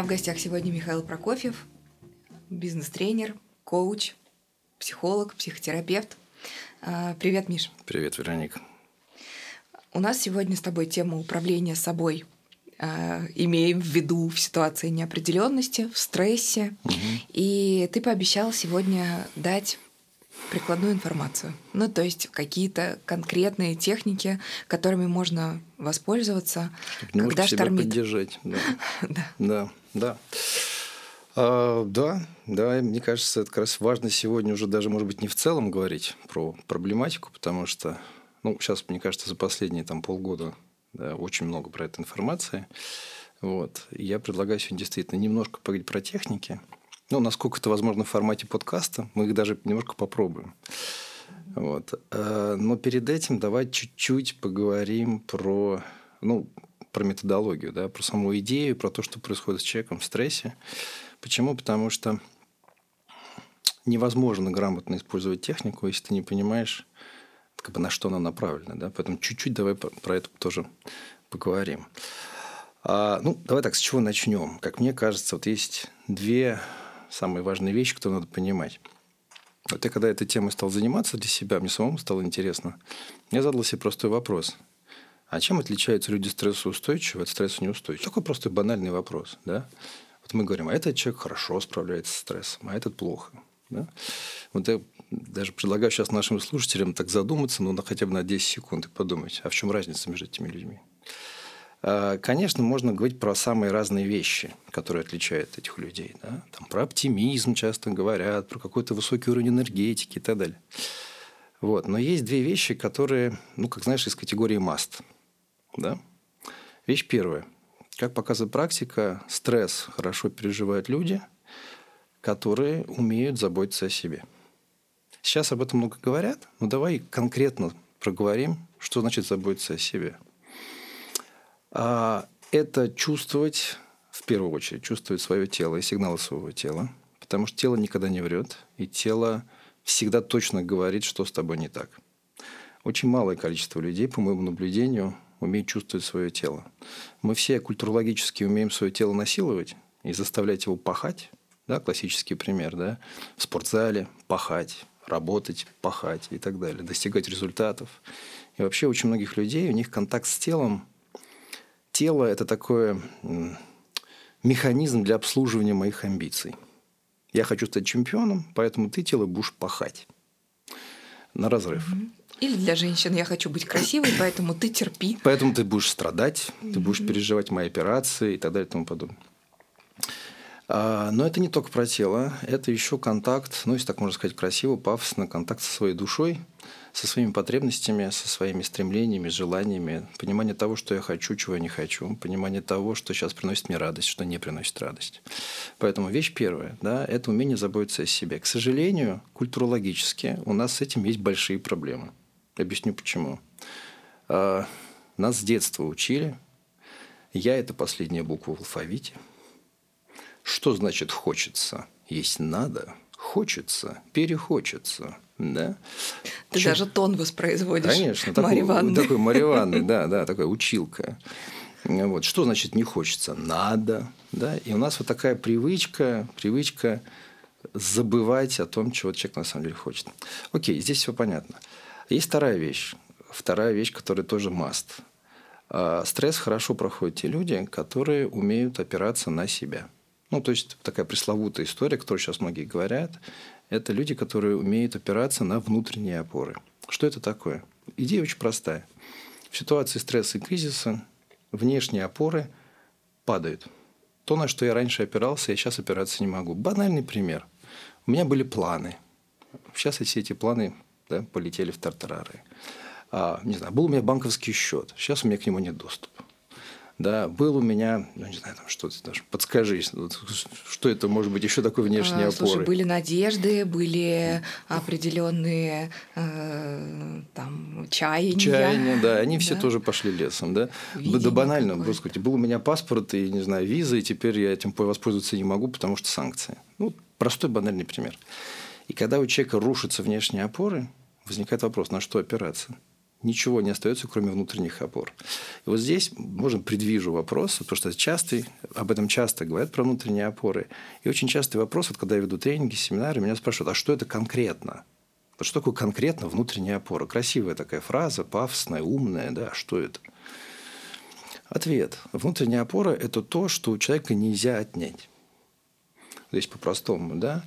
меня в гостях сегодня Михаил Прокофьев, бизнес-тренер, коуч, психолог, психотерапевт. Привет, Миш. Привет, Вероника. У нас сегодня с тобой тема управления собой. Имеем в виду в ситуации неопределенности, в стрессе. Угу. И ты пообещал сегодня дать прикладную информацию. Ну, то есть какие-то конкретные техники, которыми можно воспользоваться, когда штормит. Поддержать, да. Да, мне кажется, это как раз важно сегодня уже даже, может быть, не в целом говорить про проблематику, потому что, сейчас, мне кажется, за последние полгода очень много про это информации. Я предлагаю сегодня действительно немножко поговорить про техники. Насколько это возможно в формате подкаста, мы их даже немножко попробуем. Но перед этим давай чуть-чуть поговорим про методологию, да, про саму идею, про то, что происходит с человеком в стрессе. Почему? Потому что невозможно грамотно использовать технику, если ты не понимаешь, на что она направлена. Да? Поэтому чуть-чуть давай про это тоже поговорим. Давай так, с чего начнем? Как мне кажется, есть две самые важные вещи, которые надо понимать. Я когда этой темой стал заниматься для себя, мне самому стало интересно, я задал себе простой вопрос. А чем отличаются люди стрессоустойчивые от стрессонеустойчивых? Такой простой банальный вопрос. Да? Мы говорим, а этот человек хорошо справляется с стрессом, а этот плохо. Да? Я даже предлагаю сейчас нашим слушателям так задуматься, хотя бы на 10 секунд и подумать, а в чем разница между этими людьми? Конечно, можно говорить про самые разные вещи, которые отличают этих людей. Да? Про оптимизм часто говорят, про какой-то высокий уровень энергетики и так далее. Но есть две вещи, которые, из категории must. Да? Вещь первая. Как показывает практика, стресс хорошо переживают люди, которые умеют заботиться о себе. Сейчас об этом много говорят, но давай конкретно проговорим, что значит заботиться о себе. Это чувствовать, в первую очередь, чувствовать свое тело и сигналы своего тела, потому что тело никогда не врет, и тело всегда точно говорит, что с тобой не так. Очень малое количество людей, по моему наблюдению, умеет чувствовать свое тело. Мы все культурологически умеем свое тело насиловать и заставлять его пахать, да, классический пример, да, в спортзале пахать, работать, пахать и так далее, достигать результатов. И вообще очень многих людей, у них контакт с телом. Тело – это такой механизм для обслуживания моих амбиций. Я хочу стать чемпионом, поэтому ты, тело, будешь пахать на разрыв. Или для женщин: я хочу быть красивой, поэтому ты терпи. Поэтому ты будешь страдать, ты будешь переживать мои операции и так далее и тому подобное. Но это не только про тело, это еще контакт, если так можно сказать красиво, пафосно, контакт со своей душой, со своими потребностями, со своими стремлениями, желаниями, понимание того, что я хочу, чего я не хочу, понимание того, что сейчас приносит мне радость, что не приносит радость. Поэтому вещь первая, да, это умение заботиться о себе. К сожалению, культурологически у нас с этим есть большие проблемы. Объясню почему. Нас с детства учили, я — это последняя буква в алфавите. Что значит «хочется»? Есть надо, хочется, перехочется. Да? Ты даже тон воспроизводишь. Конечно, такой Марьи Ивановны, да, такая училка. Что значит «не хочется»? Надо. Да? И у нас такая привычка забывать о том, чего человек на самом деле хочет. Окей, здесь все понятно. Есть вторая вещь, которая тоже must. Стресс хорошо проходят те люди, которые умеют опираться на себя. То есть такая пресловутая история, о которой сейчас многие говорят, это люди, которые умеют опираться на внутренние опоры. Что это такое? Идея очень простая. В ситуации стресса и кризиса внешние опоры падают. То, на что я раньше опирался, я сейчас опираться не могу. Банальный пример. У меня были планы. Сейчас все эти планы, да, полетели в тартарары. Был у меня банковский счет. Сейчас у меня к нему нет доступа. Да, был у меня, что-то даже подскажи, что это может быть еще такой внешней опоры. Слушай, были надежды, были определенные чаяния. Они все тоже пошли лесом, да. Видение да банально, господи, был у меня паспорт и, виза, и теперь я этим воспользоваться не могу, потому что санкции. Простой банальный пример. И когда у человека рушатся внешние опоры, возникает вопрос, на что опираться. ничего не остается, кроме внутренних опор. И вот здесь, можно предвижу вопрос, потому что об этом часто говорят, про внутренние опоры. И очень частый вопрос, вот когда я веду тренинги, семинары, меня спрашивают, а что это конкретно? Вот что такое конкретно внутренняя опора? Красивая такая фраза, пафосная, умная, да, что это? Ответ. Внутренняя опора – это то, что у человека нельзя отнять. Здесь по-простому, да.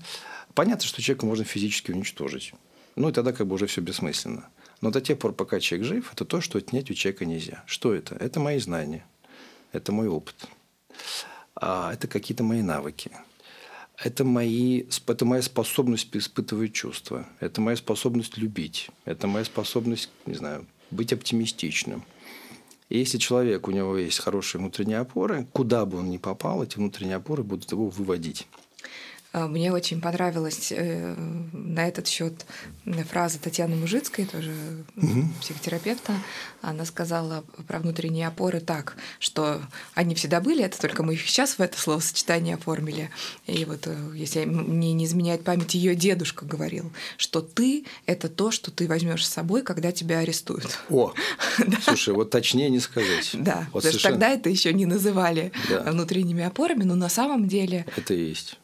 Понятно, что человека можно физически уничтожить. Ну, и тогда уже все бессмысленно. Но до тех пор, пока человек жив, это то, что отнять у человека нельзя. Что это? Это мои знания. Это мой опыт. Это какие-то мои навыки. Это моя способность испытывать чувства. Это моя способность любить. Это моя способность, не знаю, быть оптимистичным. И если человек, у него есть хорошие внутренние опоры, куда бы он ни попал, эти внутренние опоры будут его выводить. Мне очень понравилась на этот счет фраза Татьяны Мужицкой, тоже психотерапевта. Она сказала про внутренние опоры так, что они всегда были, это только мы их сейчас в это словосочетание оформили. И вот, если мне не изменяет память, ее дедушка говорил, что ты – это то, что ты возьмешь с собой, когда тебя арестуют. О, слушай, вот точнее не сказать. Да, потому что тогда это еще не называли внутренними опорами, но на самом деле… Это и есть.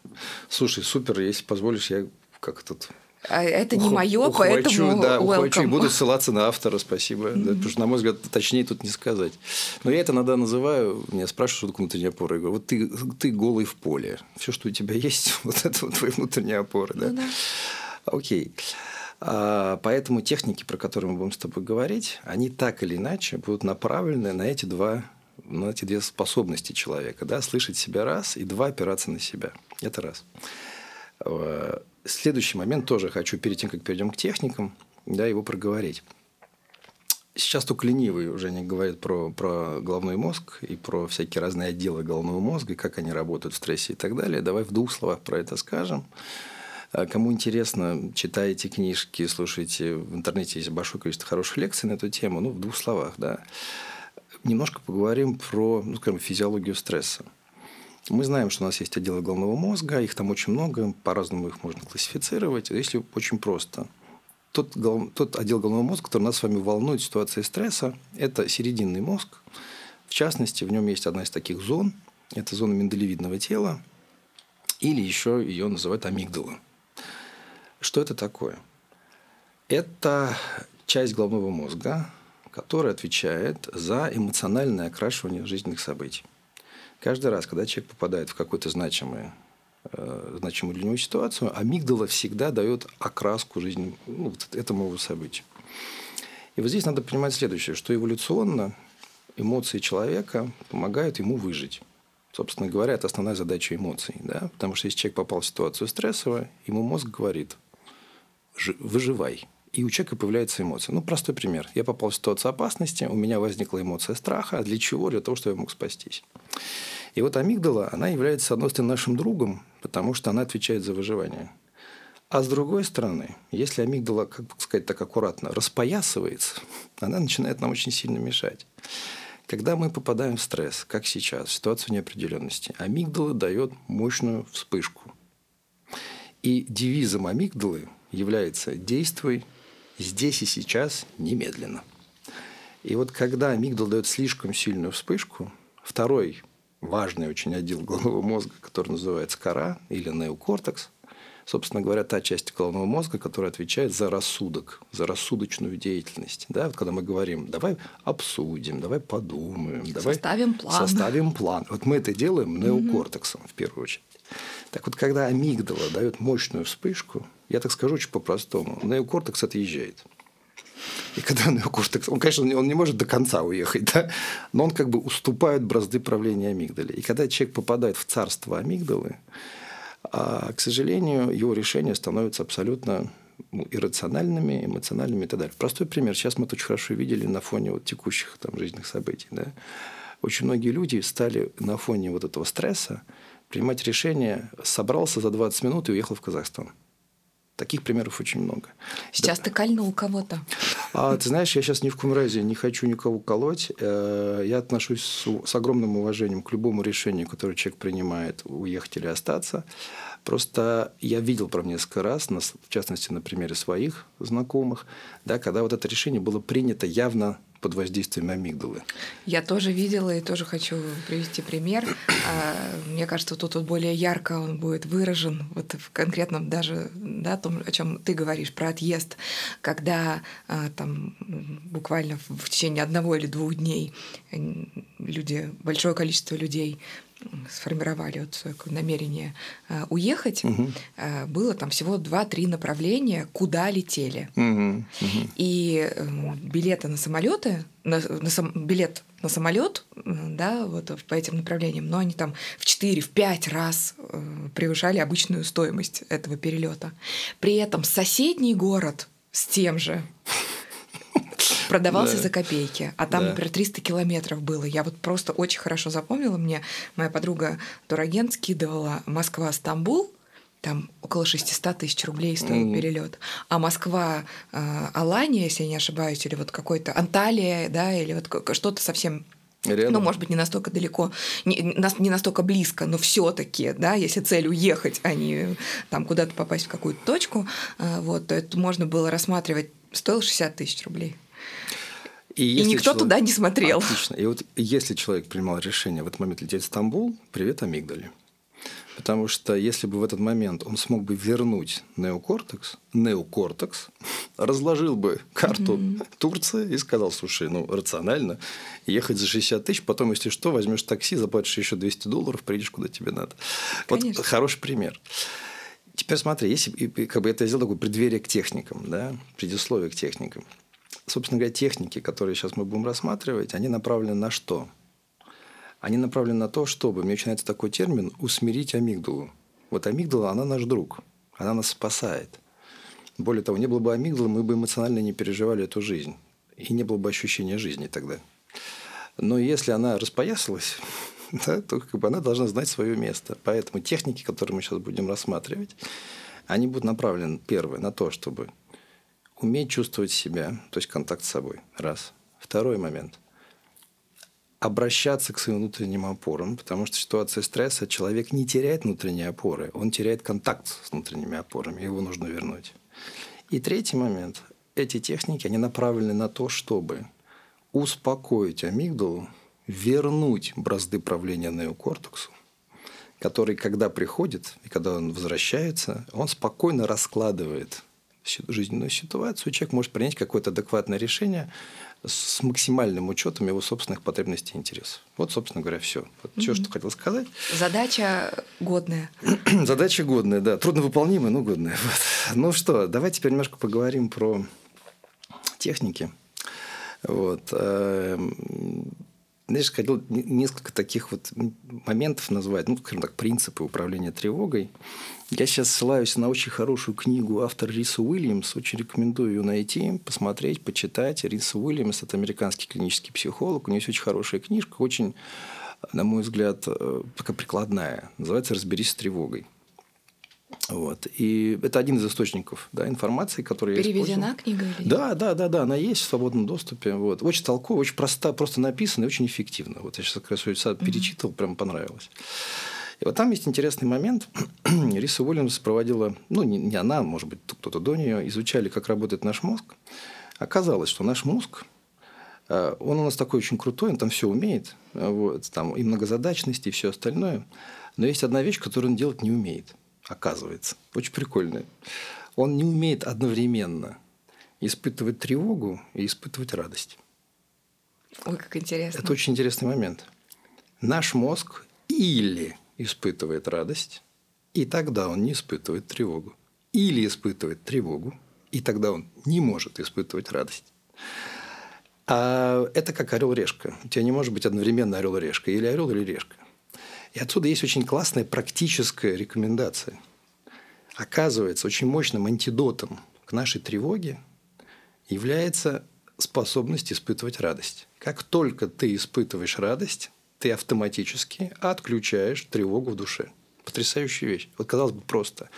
Слушай, супер, если позволишь, я как тут. Это не мое, поэтому. Да, ухвачу и буду ссылаться на автора. Спасибо. Да, потому что, на мой взгляд, точнее тут не сказать. Но я это иногда называю, меня спрашивают, что такое внутренняя опора. Я говорю: вот ты голый в поле. Все, что у тебя есть, вот это вот твои внутренние опоры. Да? Да. Окей. Поэтому техники, про которые мы будем с тобой говорить, они так или иначе будут направлены на эти две способности человека. Да? Слышать себя раз, и два, опираться на себя. Это раз. Следующий момент тоже хочу, перед тем, как перейдем к техникам, да, его проговорить. Сейчас только ленивый уже не говорит про головной мозг и про всякие разные отделы головного мозга, и как они работают в стрессе и так далее. Давай в двух словах про это скажем. Кому интересно, читайте книжки, слушайте. В интернете есть большое количество хороших лекций на эту тему. Ну, в двух словах, да. Немножко поговорим про, скажем, физиологию стресса. Мы знаем, что у нас есть отделы головного мозга, их там очень много, по-разному их можно классифицировать, если очень просто. Тот отдел головного мозга, который нас с вами волнует в ситуации стресса, это серединный мозг. В частности, в нем есть одна из таких зон, это зона миндалевидного тела, или еще ее называют амигдала. Что это такое? Это часть головного мозга, которая отвечает за эмоциональное окрашивание жизненных событий. Каждый раз, когда человек попадает в какую-то значимую для него ситуацию, амигдала всегда дает окраску жизни, этому его событию. И вот здесь надо понимать следующее, что эволюционно эмоции человека помогают ему выжить. Собственно говоря, это основная задача эмоций. Да? Потому что если человек попал в ситуацию стрессовую, ему мозг говорит «выживай». И у человека появляется эмоция. Простой пример. Я попал в ситуацию опасности, у меня возникла эмоция страха. Для чего? Для того, чтобы я мог спастись. И вот амигдала, она является, с одной стороны, нашим другом, потому что она отвечает за выживание. А с другой стороны, если амигдала, как сказать так аккуратно, распоясывается, она начинает нам очень сильно мешать. Когда мы попадаем в стресс, как сейчас, в ситуацию неопределенности, амигдала дает мощную вспышку. И девизом амигдалы является «действуй здесь и сейчас немедленно». И вот когда амигдала дает слишком сильную вспышку, второй важный очень отдел головного мозга, который называется кора или неокортекс, собственно говоря, та часть головного мозга, которая отвечает за рассудок, за рассудочную деятельность. Да? Вот когда мы говорим, давай обсудим, давай подумаем, составим план. Вот мы это делаем неокортексом в первую очередь. Так вот, когда амигдала дает мощную вспышку, я так скажу очень по-простому, неокортекс отъезжает. И когда неокортекс, он, конечно, он не может до конца уехать, да? Но он как бы уступает бразды правления амигдали. И когда человек попадает в царство амигдалы, к сожалению, его решения становятся абсолютно иррациональными, эмоциональными и так далее. Простой пример. Сейчас мы это очень хорошо видели на фоне текущих жизненных событий. Да? Очень многие люди стали на фоне этого стресса принимать решение, собрался за 20 минут и уехал в Казахстан. Таких примеров очень много. Сейчас да. Ты кольнул кого-то. Ты знаешь, я сейчас ни в коем разе не хочу никого колоть. Я отношусь с огромным уважением к любому решению, которое человек принимает, уехать или остаться. Просто я видел про несколько раз, в частности, на примере своих знакомых, да, когда вот это решение было принято явно под воздействием амигдалы. Я тоже видела и тоже хочу привести пример. Мне кажется, тут вот более ярко он будет выражен, вот в конкретном даже, да, том, о чем ты говоришь, про отъезд, когда там буквально в течение 1 или 2 дней люди, большое количество людей сформировали вот свое намерение уехать, угу. Было там всего 2-3 направления, куда летели. Угу. Угу. И билеты на самолеты, билет на самолет, да, вот по этим направлениям, но они там в 4-5 раз превышали обычную стоимость этого перелета. При этом соседний город с тем же продавался, да, за копейки. А там, да, например, 300 километров было. Я вот просто очень хорошо запомнила. Мне моя подруга турагент скидывала Москва-Стамбул. Там около 600 тысяч рублей стоил перелет. А Москва, Алания, если я не ошибаюсь, или вот какой-то Анталия, да, или вот что-то совсем... Рядом. Ну, может быть, не настолько далеко, не настолько близко, но все-таки, да, если цель уехать, а не там куда-то попасть в какую-то точку, вот, то это можно было рассматривать. Стоило 60 тысяч рублей. И никто туда не смотрел. Отлично. И вот если человек принимал решение в этот момент лететь в Стамбул, привет, амигдали. Потому что если бы в этот момент он смог бы вернуть неокортекс разложил бы карту Турции и сказал: слушай, ну рационально ехать за 60 тысяч, потом, если что, возьмешь такси, заплатишь еще $200, приедешь куда тебе надо. Конечно. Вот хороший пример. Теперь смотри, если как бы это я сделал такое преддверие к техникам, да, предисловие к техникам. Собственно говоря, техники, которые сейчас мы будем рассматривать, они направлены на что? Они направлены на то, чтобы, мне очень нравится такой термин, усмирить амигдалу. Вот амигдала, она наш друг, она нас спасает. Более того, не было бы амигдалы, мы бы эмоционально не переживали эту жизнь. И не было бы ощущения жизни тогда. Но если она распоясалась, да, то как бы она должна знать свое место. Поэтому техники, которые мы сейчас будем рассматривать, они будут направлены, первое, на то, чтобы уметь чувствовать себя, то есть контакт с собой. Раз. Второй момент. Обращаться к своим внутренним опорам, потому что в ситуации стресса человек не теряет внутренние опоры, он теряет контакт с внутренними опорами, его нужно вернуть. И третий момент. Эти техники, они направлены на то, чтобы успокоить амигдалу, вернуть бразды правления неокортексу, который, когда приходит и когда он возвращается, он спокойно раскладывает жизненную ситуацию, человек может принять какое-то адекватное решение с максимальным учетом его собственных потребностей и интересов. Вот, собственно говоря, все. Вот все, что хотел сказать. Задача годная. Задача годная, да. Трудновыполнимая, но годная. Вот. Ну что, давайте теперь немножко поговорим про техники. Вот. Знаешь, хотел несколько таких вот моментов назвать, ну, скажем так, принципы управления тревогой. Я сейчас ссылаюсь на очень хорошую книгу автора Риса Уильямс. Очень рекомендую ее найти, посмотреть, почитать. Риса Уильямс – это американский клинический психолог. У нее есть очень хорошая книжка, очень, на мой взгляд, такая прикладная. Называется «Разберись с тревогой». Вот. И это один из источников, да, информации, который я использую. Переведена книга? Или... Да, она есть в свободном доступе. Вот. Очень толково, очень просто написано и очень эффективно. Вот я сейчас как раз перечитывал, прям понравилось. И вот там есть интересный момент. Риса Уильямс проводила, ну, не она, может быть, кто-то до нее, изучали, как работает наш мозг. Оказалось, что наш мозг, он у нас такой очень крутой, он там все умеет, вот, там и многозадачность, и все остальное. Но есть одна вещь, которую он делать не умеет. Оказывается. Очень прикольно. Он не умеет одновременно испытывать тревогу и испытывать радость. Ой, как интересно. Это очень интересный момент. Наш мозг или испытывает радость, и тогда он не испытывает тревогу. Или испытывает тревогу, и тогда он не может испытывать радость. А это как орел-решка. У тебя не может быть одновременно орел-решка. Или орел, или решка. И отсюда есть очень классная практическая рекомендация. Оказывается, очень мощным антидотом к нашей тревоге является способность испытывать радость. Как только ты испытываешь радость, ты автоматически отключаешь тревогу в душе. Потрясающая вещь. Вот, казалось бы, просто.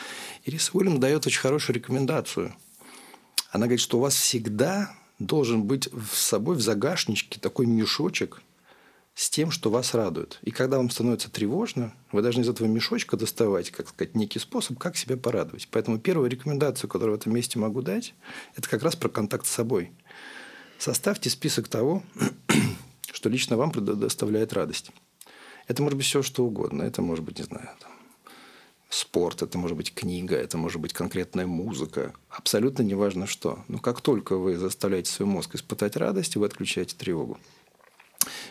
И Риса Уильямс дает очень хорошую рекомендацию. Она говорит, что у вас всегда должен быть с собой в загашничке такой мешочек с тем, что вас радует. И когда вам становится тревожно, вы должны из этого мешочка доставать, как сказать, некий способ, как себя порадовать. Поэтому первую рекомендацию, которую в этом месте могу дать, это как раз про контакт с собой. Составьте список того, что лично вам доставляет радость. Это может быть все, что угодно. Это может быть, не знаю, там, спорт, это может быть книга, это может быть конкретная музыка. Абсолютно неважно что. Но как только вы заставляете свой мозг испытать радость, вы отключаете тревогу.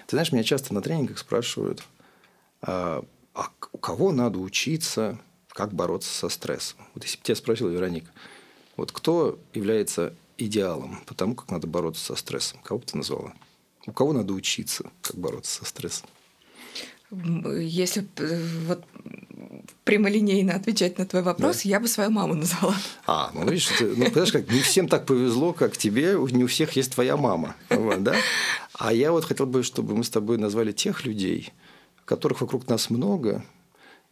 Ты знаешь, меня часто на тренингах спрашивают, а у кого надо учиться, как бороться со стрессом? Вот если бы тебя спросила, Вероника, вот кто является идеалом по тому, как надо бороться со стрессом? Кого бы ты назвала? У кого надо учиться, как бороться со стрессом? Если вот прямолинейно отвечать на твой вопрос, да. Я бы свою маму назвала. Ну видишь, понимаешь, как не всем так повезло, как тебе, не у всех есть твоя мама. Да? А я вот хотел бы, чтобы мы с тобой назвали тех людей, которых вокруг нас много,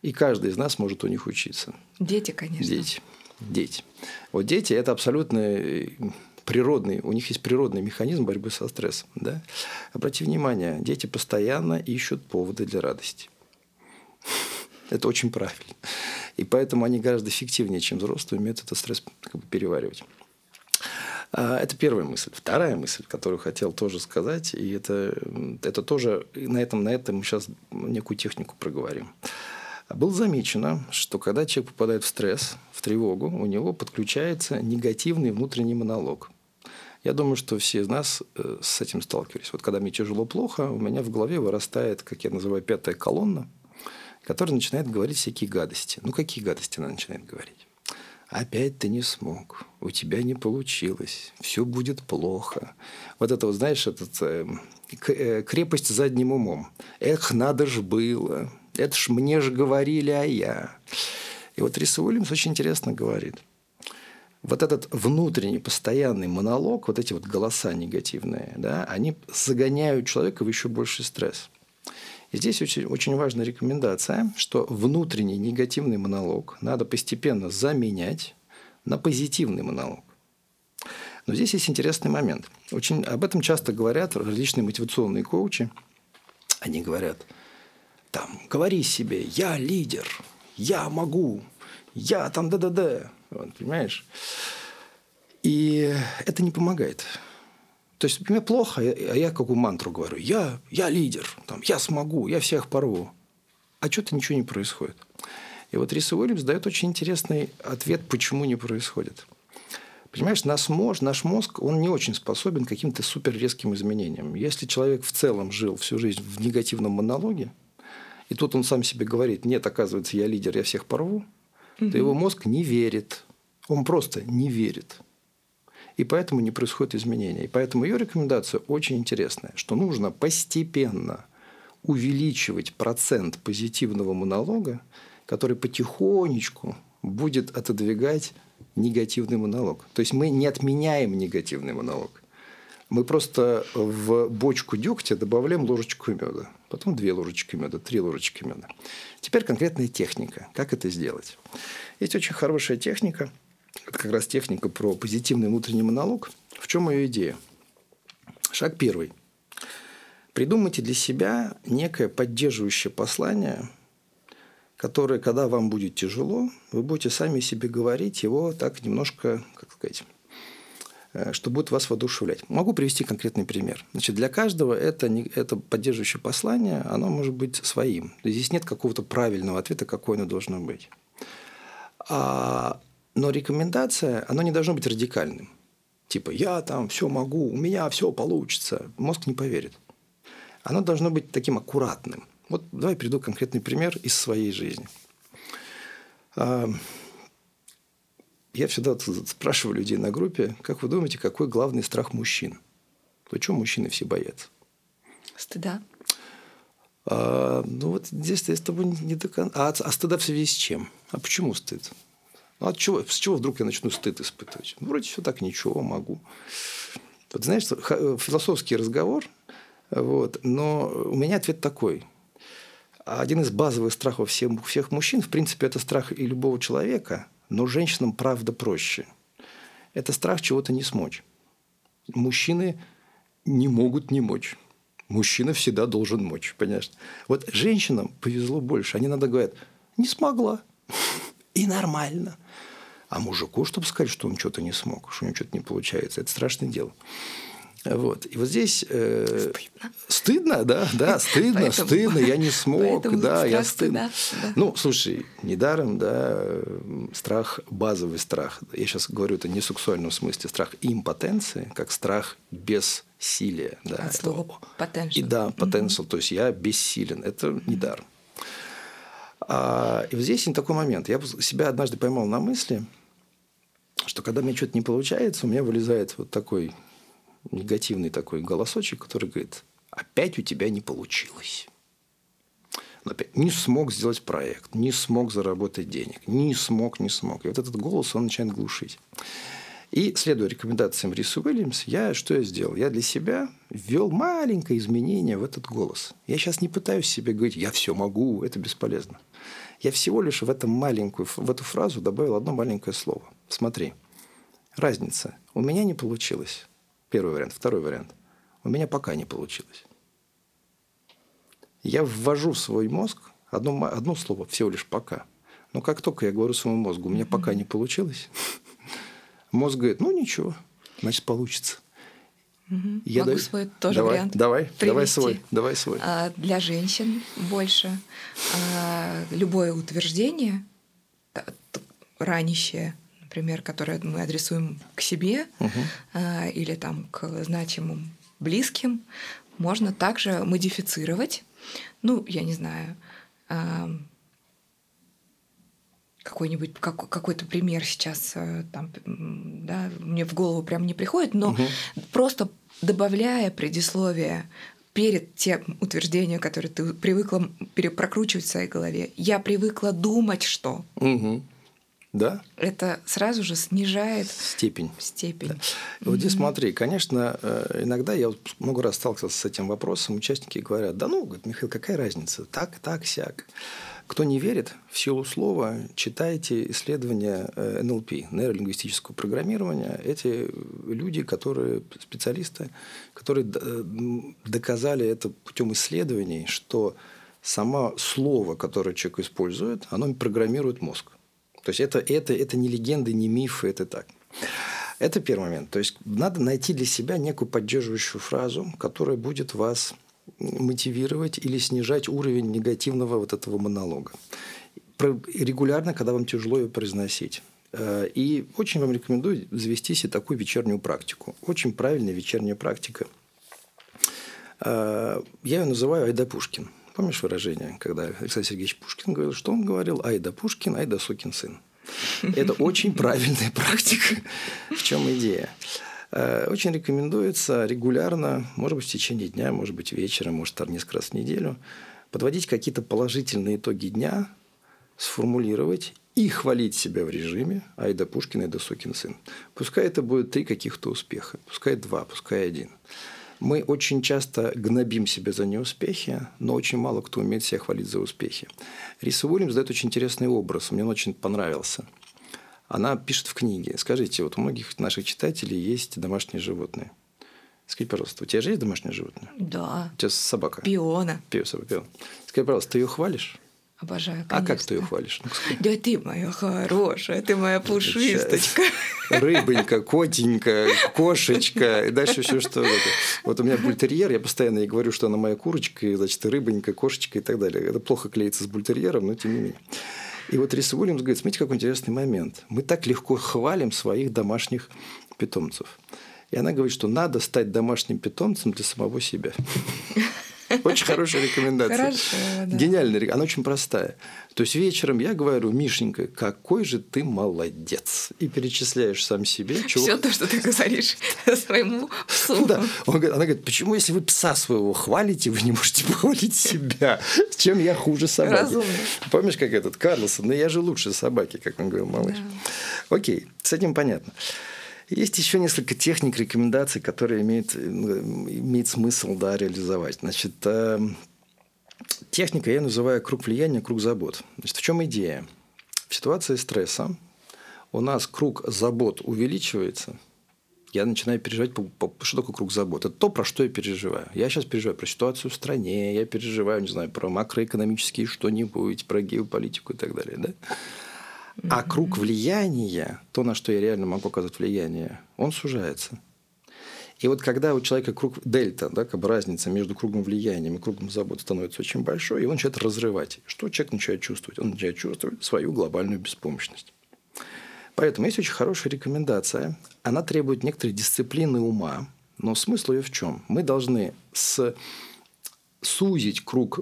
и каждый из нас может у них учиться. Дети, конечно. Дети. Вот дети – это абсолютно природный, у них есть природный механизм борьбы со стрессом. Да? Обрати внимание, дети постоянно ищут поводы для радости. Это очень правильно. И поэтому они гораздо эффективнее, чем взрослые, умеют этот стресс переваривать. Это первая мысль. Вторая мысль, которую хотел тоже сказать, и это тоже на этом мы сейчас некую технику проговорим. Было замечено, что когда человек попадает в стресс, в тревогу, у него подключается негативный внутренний монолог. Я думаю, что все из нас с этим сталкивались. Вот когда мне тяжело, плохо, у меня в голове вырастает, как я называю, пятая колонна, которая начинает говорить всякие гадости. Ну, какие гадости она начинает говорить? Опять ты не смог, у тебя не получилось, все будет плохо. Вот это, вот, знаешь, крепость задним умом. Эх, надо ж было, это ж мне ж говорили, а я. И вот Риса Уильямс очень интересно говорит. Вот этот внутренний постоянный монолог, вот эти вот голоса негативные, да, они загоняют человека в еще больший стресс. И здесь очень, очень важная рекомендация, что внутренний негативный монолог надо постепенно заменять на позитивный монолог. Но здесь есть интересный момент. Об этом часто говорят различные мотивационные коучи. Они говорят, там, говори себе, я лидер, я могу, я там да-да-да. Вот, понимаешь? И это не помогает. То есть, мне плохо, а я какую мантру говорю. Я лидер, там, я смогу, я всех порву. А что-то ничего не происходит. И вот Риса Уильямс дает очень интересный ответ, почему не происходит. Понимаешь, наш мозг, он не очень способен к каким-то суперрезким изменениям. Если человек в целом жил всю жизнь в негативном монологе, и тут он сам себе говорит, нет, оказывается, я лидер, я всех порву, то его мозг не верит. Он просто не верит. И поэтому не происходят изменения. И поэтому ее рекомендация очень интересная, что нужно постепенно увеличивать процент позитивного монолога, который потихонечку будет отодвигать негативный монолог. То есть мы не отменяем негативный монолог. Мы просто в бочку дегтя добавляем ложечку меда. Потом 2 ложечки меда, 3 ложечки меда. Теперь конкретная техника. Как это сделать? Есть очень хорошая техника. Это как раз техника про позитивный внутренний монолог. В чем ее идея? Шаг первый. Придумайте для себя некое поддерживающее послание, которое, когда вам будет тяжело, вы будете сами себе говорить его так немножко, как сказать, что будет вас воодушевлять. Могу привести конкретный пример. Значит, для каждого это поддерживающее послание, оно может быть своим. Здесь нет какого-то правильного ответа, какое оно должно быть. Но рекомендация, она не должна быть радикальным. Типа, я там все могу, у меня все получится. Мозг не поверит. Оно должно быть таким аккуратным. Вот давай приведу конкретный пример из своей жизни. Я всегда спрашиваю людей на группе, как вы думаете, какой главный страх мужчин? То, чего мужчины все боятся? Стыда. Ну вот здесь я с тобой не до конца. А стыда в связи с чем? А почему стыд? Ну, с чего вдруг я начну стыд испытывать? Ну, вроде все так, ничего, могу. Вот знаешь, философский разговор, вот, но у меня ответ такой. Один из базовых страхов всех мужчин, в принципе, это страх и любого человека, но женщинам правда проще. Это страх чего-то не смочь. Мужчины не могут не мочь. Мужчина всегда должен мочь, понимаешь? Вот женщинам повезло больше. Они иногда говорят, не смогла. И нормально. А мужику, чтобы сказать, что он что-то не смог, что у него что-то не получается, это страшное дело. Вот. И вот здесь... Стыдно, да? Да, стыдно, поэтому... стыдно, я не смог, да, я стыдно. Да. Ну, слушай, недаром, да, страх, базовый страх. Я сейчас говорю это не в сексуальном смысле, страх импотенции, как страх бессилия. Да, от слова potential. Да, potential, то есть я бессилен, это недаром. И вот здесь не такой момент. Я себя однажды поймал на мысли, что когда мне что-то не получается, у меня вылезает вот такой негативный такой голосочек, который говорит, опять у тебя не получилось. Опять, не смог сделать проект, не смог заработать денег, не смог. И вот этот голос, он начинает глушить. И, следуя рекомендациям Рисы Уильямс, что я сделал? Я для себя ввел маленькое изменение в этот голос. Я сейчас не пытаюсь себе говорить «я все могу», это бесполезно. Я всего лишь в эту фразу добавил одно маленькое слово. Смотри, разница. У меня не получилось. Первый вариант. Второй вариант. У меня пока не получилось. Я ввожу в свой мозг одно слово, всего лишь «пока». Но как только я говорю своему мозгу «у меня пока не получилось», мозг говорит, ничего, значит, получится. Угу. Могу свой тоже вариант привести. Давай свой. Для женщин больше. Любое утверждение, ранящее, например, которое мы адресуем к себе или там, к значимым близким, можно также модифицировать. Какой-то пример сейчас там, да, мне в голову прям не приходит, но просто добавляя предисловие перед тем утверждением, которое ты привыкла перепрокручивать в своей голове, я привыкла думать, что. Да. Это сразу же снижает степень. Да. Вот здесь смотри, конечно, иногда я много раз сталкивался с этим вопросом, участники говорят, Михаил, какая разница, так, сяк. Кто не верит, в силу слова читайте исследования НЛП, нейролингвистического программирования. Эти люди, специалисты, которые доказали это путем исследований, что само слово, которое человек использует, оно программирует мозг. То есть это не легенды, не мифы, это так. Это первый момент. То есть надо найти для себя некую поддерживающую фразу, которая будет вас мотивировать или снижать уровень негативного этого монолога. Регулярно, когда вам тяжело ее произносить. И очень вам рекомендую завести себе такую вечернюю практику. Очень правильная вечерняя практика. Я ее называю «Айда Пушкин». Помнишь выражение, когда Александр Сергеевич Пушкин говорил, что он говорил «Айда Пушкин, айда сукин сын». Это очень правильная практика. В чем идея? Очень рекомендуется регулярно, может быть, в течение дня, может быть, вечером, может, там несколько раз в неделю, подводить какие-то положительные итоги дня, сформулировать и хвалить себя в режиме «Айда Пушкин, айда сукин сын». Пускай это будет 3 каких-то успеха, пускай 2, пускай 1. Мы очень часто гнобим себя за неуспехи, но очень мало кто умеет себя хвалить за успехи. Риса Уильямс дает очень интересный образ, мне он очень понравился. Она пишет в книге. Скажите, вот у многих наших читателей есть домашние животные. Скажи, пожалуйста, у тебя же есть домашнее животное? Да. У тебя собака? Пиона. Пиона. Скажи, пожалуйста, ты ее хвалишь? Обожаю, конечно. А как ты ее хвалишь? Да ты моя хорошая, ты моя пушисточка. Рыбонька, котенька, кошечка и дальше все что угодно. Вот у меня бультерьер, я постоянно ей говорю, что она моя курочка, значит, рыбонька, кошечка и так далее. Это плохо клеится с бультерьером, но тем не менее. И вот Риса Уильямс говорит, смотрите, какой интересный момент. Мы так легко хвалим своих домашних питомцев. И она говорит, что надо стать домашним питомцем для самого себя. Очень хорошая рекомендация. Хорошо, да. Гениальная рекомендация. Она очень простая. То есть вечером я говорю, Мишенька, какой же ты молодец. И перечисляешь сам себе. Все то, что ты говоришь своему псу. Да. Она говорит, почему, если вы пса своего хвалите, вы не можете похвалить себя? Чем я хуже собаки? Разумно. Помнишь, как этот Карлсон? Но я же лучше собаки, как он говорил, малыш. Да. Окей, с этим понятно. Есть еще несколько техник, рекомендаций, которые имеет смысл реализовать. Значит, техника я называю круг влияния, круг забот. Значит, в чем идея? В ситуации стресса у нас круг забот увеличивается. я начинаю переживать, что такое круг забот. Это то, про что я переживаю. Я сейчас переживаю про ситуацию в стране, я переживаю, не знаю, про макроэкономические что-нибудь, про геополитику и так далее. Да? А круг влияния, то, на что я реально могу оказывать влияние, он сужается. И вот когда у человека круг дельта, да, как бы разница между кругом влияния и кругом забот становится очень большой, и он начинает разрывать. Что человек начинает чувствовать? Он начинает чувствовать свою глобальную беспомощность. Поэтому есть очень хорошая рекомендация. Она требует некоторой дисциплины ума. Но смысл ее в чем? Мы должны сузить круг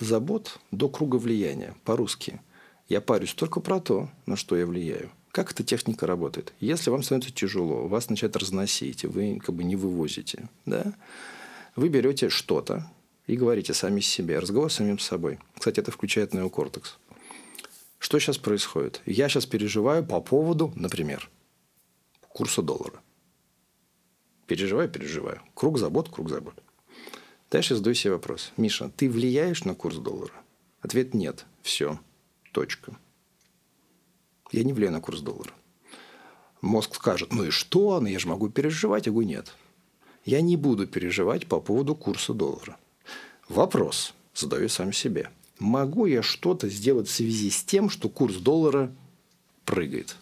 забот до круга влияния. По-русски. Я парюсь только про то, на что я влияю. Как эта техника работает? Если вам становится тяжело, вас начинает разносить, вы как бы не вывозите, да? Вы берете что-то и говорите сами себе. Разговор с самим собой. Кстати, это включает неокортекс. Что сейчас происходит? Я сейчас переживаю по поводу, например, курса доллара. Переживаю. Круг забот. Дальше задаю себе вопрос. Миша, ты влияешь на курс доллара? Ответ нет. Все. Точка. Я не влияю на курс доллара. Мозг скажет, ну и что? Ну я же могу переживать. Я говорю, нет. Я не буду переживать по поводу курса доллара. Вопрос задаю сам себе. Могу я что-то сделать в связи с тем, что курс доллара прыгает?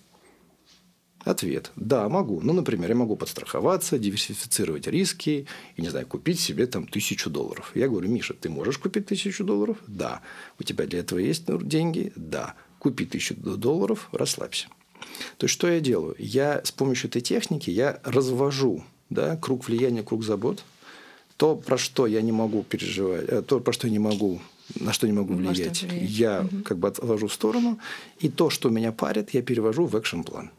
Ответ. Да, могу. Ну, например, я могу подстраховаться, диверсифицировать риски и, не знаю, купить себе там $1000. Я говорю, Миша, ты можешь купить $1000? Да. У тебя для этого есть деньги? Да. Купи $1000, расслабься. То есть, что я делаю? Я с помощью этой техники я развожу, да, круг влияния, круг забот. То, про что я не могу переживать, то, про что я не могу, на что не могу влиять, я как бы отвожу в сторону. И то, что меня парит, я перевожу в экшн-план.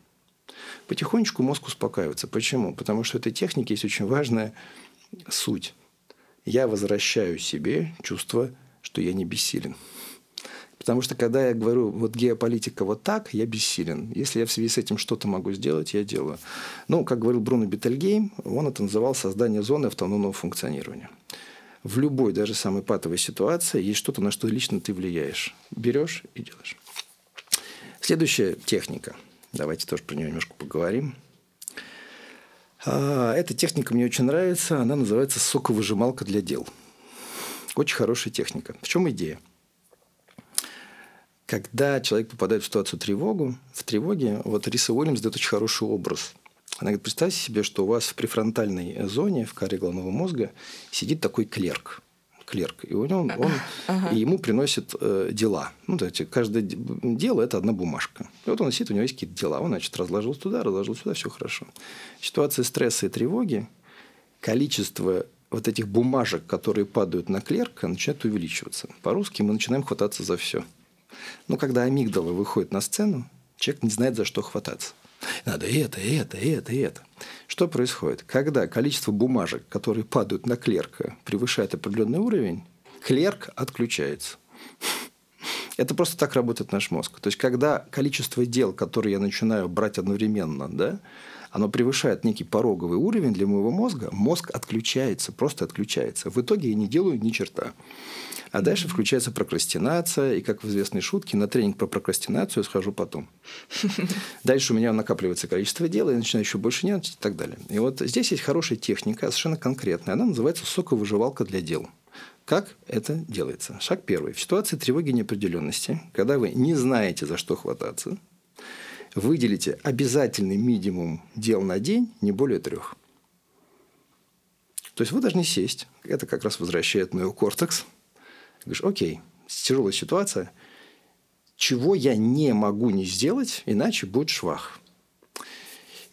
Потихонечку мозг успокаивается. Почему? Потому что в этой технике есть очень важная суть. Я возвращаю себе чувство, что я не бессилен. Потому что, когда я говорю, вот геополитика вот так, я бессилен. Если я в связи с этим что-то могу сделать, я делаю. Ну, как говорил Бруно Беттельгейм, он это называл создание зоны автономного функционирования. В любой, даже самой патовой ситуации, есть что-то, на что лично ты влияешь. Берешь и делаешь. Следующая техника. Давайте тоже про нее немножко поговорим. Эта техника мне очень нравится. Она называется «соковыжималка для дел». Очень хорошая техника. В чем идея? Когда человек попадает в ситуацию тревоги, вот Риса Уильямс дает очень хороший образ. Она говорит, представьте себе, что у вас в префронтальной зоне, в коре головного мозга, сидит такой клерк, и ему приносят дела. Ну, знаете, каждое дело – это одна бумажка. И вот он сидит, у него есть какие-то дела. Он, значит, разложил туда, разложил сюда, все хорошо. Ситуация стресса и тревоги, количество вот этих бумажек, которые падают на клерка, начинает увеличиваться. По-русски мы начинаем хвататься за все. Но когда амигдала выходит на сцену, человек не знает, за что хвататься. Надо это. Что происходит? Когда количество бумажек, которые падают на клерка, превышает определенный уровень, клерк отключается. Это просто так работает наш мозг. То есть, когда количество дел, которые я начинаю брать одновременно, да, оно превышает некий пороговый уровень для моего мозга, мозг отключается, просто отключается. В итоге я не делаю ни черта. А дальше включается прокрастинация. И, как в известной шутке, на тренинг про прокрастинацию я схожу потом. Дальше у меня накапливается количество дел, я начинаю еще больше нервничать и так далее. И вот здесь есть хорошая техника, совершенно конкретная. Она называется «соковыжималка для дел». Как это делается? Шаг первый. В ситуации тревоги и неопределенности, когда вы не знаете, за что хвататься, выделите обязательный минимум дел на день, не более 3. То есть вы должны сесть. Это как раз возвращает неокортекс. Говоришь, окей, тяжелая ситуация. Чего я не могу не сделать, иначе будет швах.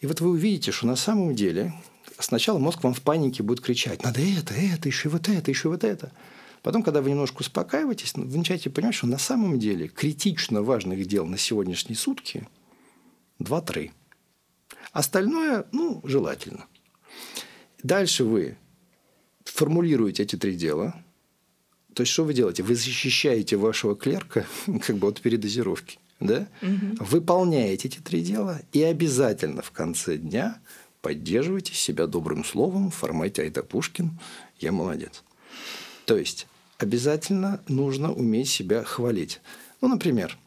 И вот вы увидите, что на самом деле сначала мозг вам в панике будет кричать. Надо это, еще вот это. Потом, когда вы немножко успокаиваетесь, вы начинаете понимать, что на самом деле критично важных дел на сегодняшние сутки 2-3. Остальное, ну, желательно. Дальше вы формулируете эти 3 дела. То есть, что вы делаете? Вы защищаете вашего клерка как бы от передозировки. Да? Выполняете эти 3 дела и обязательно в конце дня поддерживайте себя добрым словом в формате «Айда, Пушкин, я молодец». То есть, обязательно нужно уметь себя хвалить. Ну, например,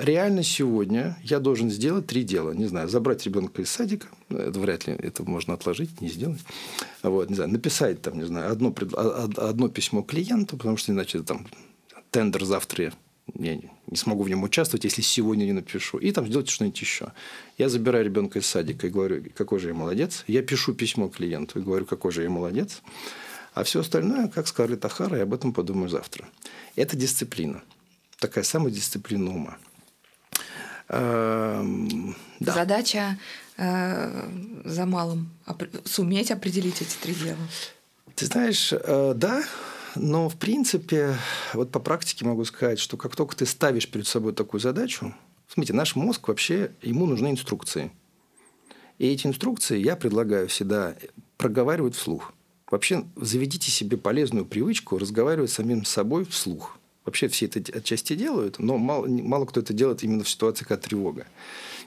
Реально сегодня я должен сделать три дела. Не знаю, забрать ребенка из садика. Это вряд ли, это можно отложить, не сделать. Вот, не знаю, написать там, не знаю, одно письмо клиенту, потому что иначе там тендер завтра я не смогу в нем участвовать, если сегодня не напишу. И там сделать что-нибудь еще. Я забираю ребенка из садика и говорю, какой же я молодец. Я пишу письмо клиенту и говорю, какой же я молодец. А все остальное, как Скарлетт Охара, я об этом подумаю завтра. Это дисциплина. Такая самодисциплина ума. Да. Задача за малым. Суметь определить эти три дела. Ты знаешь, да. Но, в принципе, вот по практике могу сказать, что как только ты ставишь перед собой такую задачу, смотрите, наш мозг вообще, ему нужны инструкции. И эти инструкции я предлагаю всегда проговаривать вслух. Вообще, заведите себе полезную привычку разговаривать с самим собой вслух. Вообще, все это отчасти делают, но мало кто это делает именно в ситуации, когда тревога.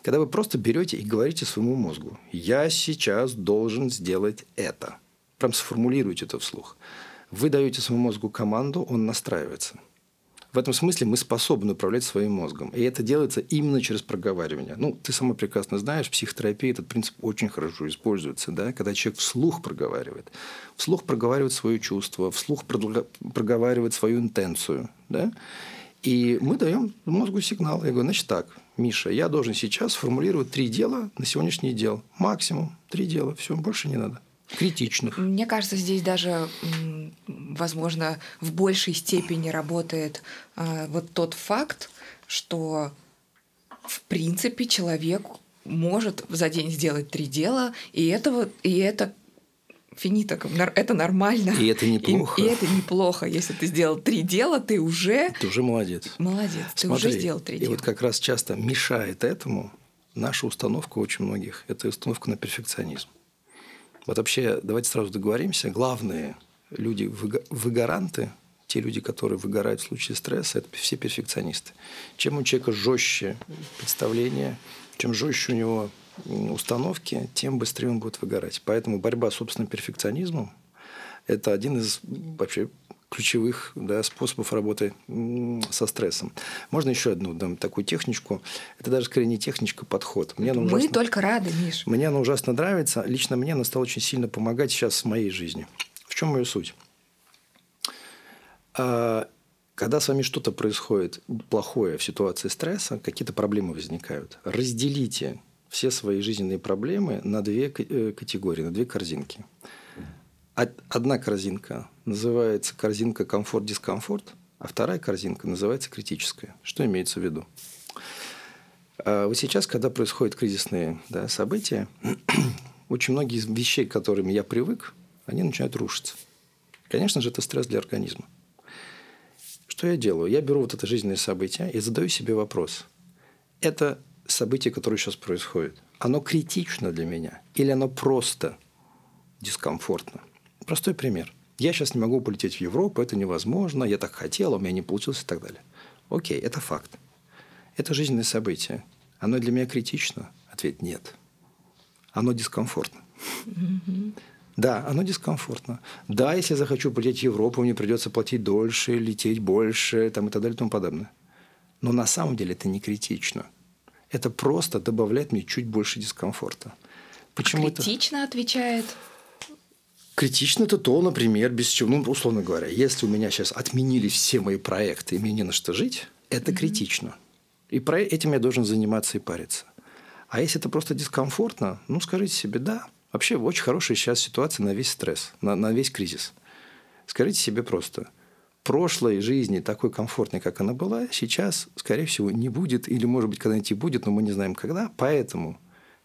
Когда вы просто берете и говорите своему мозгу: «Я сейчас должен сделать это». Прям сформулируйте это вслух. Вы даете своему мозгу команду, он настраивается. В этом смысле мы способны управлять своим мозгом. И это делается именно через проговаривание. Ну, ты сама прекрасно знаешь, в психотерапии этот принцип очень хорошо используется, да? Когда человек вслух проговаривает. Вслух проговаривает свои чувства, вслух проговаривает свою интенцию. Да? И мы даем мозгу сигнал. Я говорю, значит так, Миша, я должен сейчас сформулировать три дела на сегодняшний день. Максимум три дела, все, больше не надо. Критичных. Мне кажется, здесь даже, возможно, в большей степени работает вот тот факт, что, в принципе, человек может за день сделать три дела, и это финито, это нормально. И это неплохо. И это неплохо. Если ты сделал три дела, ты уже молодец. Молодец, смотри, ты уже сделал три дела. И вот как раз часто мешает этому наша установка очень многих. Это установка на перфекционизм. Вот вообще, давайте сразу договоримся, главные люди, выгоранты, те люди, которые выгорают в случае стресса, это все перфекционисты. Чем у человека жестче представление, чем жестче у него установки, тем быстрее он будет выгорать. Поэтому борьба с собственным перфекционизмом – это один из вообще ключевых, да, способов работы со стрессом. Можно еще одну такую техничку. Это даже скорее не техничка, подход. Мы только рады, Миш. Мне она ужасно нравится. Лично мне она стала очень сильно помогать сейчас в моей жизни. В чем ее суть? Когда с вами что-то происходит плохое в ситуации стресса, какие-то проблемы возникают. Разделите все свои жизненные проблемы на две категории, на две корзинки. Одна корзинка называется корзинка комфорт-дискомфорт, а вторая корзинка называется критическая. Что имеется в виду? Вот сейчас, когда происходят кризисные, да, события, очень многие из вещей, к которым я привык, они начинают рушиться. Конечно же, это стресс для организма. Что я делаю? Я беру вот это жизненное событие и задаю себе вопрос. Это событие, которое сейчас происходит, оно критично для меня или оно просто дискомфортно? Простой пример. Я сейчас не могу полететь в Европу, это невозможно, я так хотел, у меня не получилось и так далее. Окей, это факт. Это жизненное событие. Оно для меня критично? Ответ – нет. Оно дискомфортно. Mm-hmm. Да, оно дискомфортно. Да, если я захочу полететь в Европу, мне придется платить дольше, лететь больше там, и так далее и тому подобное. Но на самом деле это не критично. Это просто добавляет мне чуть больше дискомфорта. Почему критично отвечает? Критично это то, например, без чего, ну, условно говоря, если у меня сейчас отменили все мои проекты, и мне не на что жить, это критично. И этим я должен заниматься и париться. А если это просто дискомфортно, ну, скажите себе, да, вообще очень хорошая сейчас ситуация на весь стресс, на весь кризис. Скажите себе просто, прошлой жизни такой комфортной, как она была, сейчас, скорее всего, не будет, или, может быть, когда-нибудь и будет, но мы не знаем когда, поэтому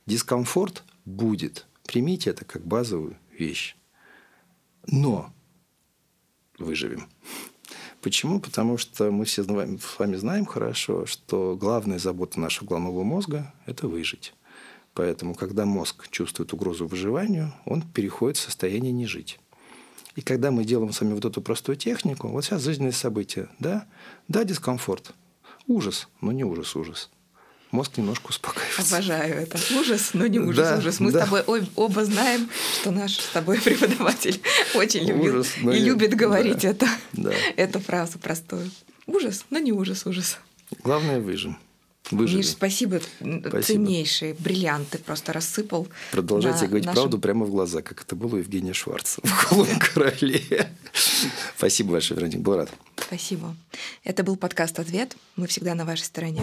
дискомфорт будет. Примите это как базовую вещь. Но выживем. Почему? Потому что мы все с вами знаем хорошо, что главная забота нашего головного мозга – это выжить. Поэтому, когда мозг чувствует угрозу выживанию, он переходит в состояние не жить. И когда мы делаем с вами вот эту простую технику, вот сейчас жизненные события, да? Да, дискомфорт, ужас, но не ужас. Мозг немножко успокаивается. Обожаю это. Ужас, но не ужас. Да, ужас. Мы да. С тобой оба знаем, что наш с тобой преподаватель очень любит ужас, и любит говорить да. Это. Да. Эту фразу простую. Ужас, но не ужас. Главное, выжим. выжили. Миш, спасибо. Ценнейшие бриллианты просто рассыпал. Продолжайте говорить правду прямо в глаза, как это было у Евгения Шварца в «Голом короле». Спасибо большое, Вероника, был рад. Спасибо. Это был подкаст «Ответ». Мы всегда на вашей стороне.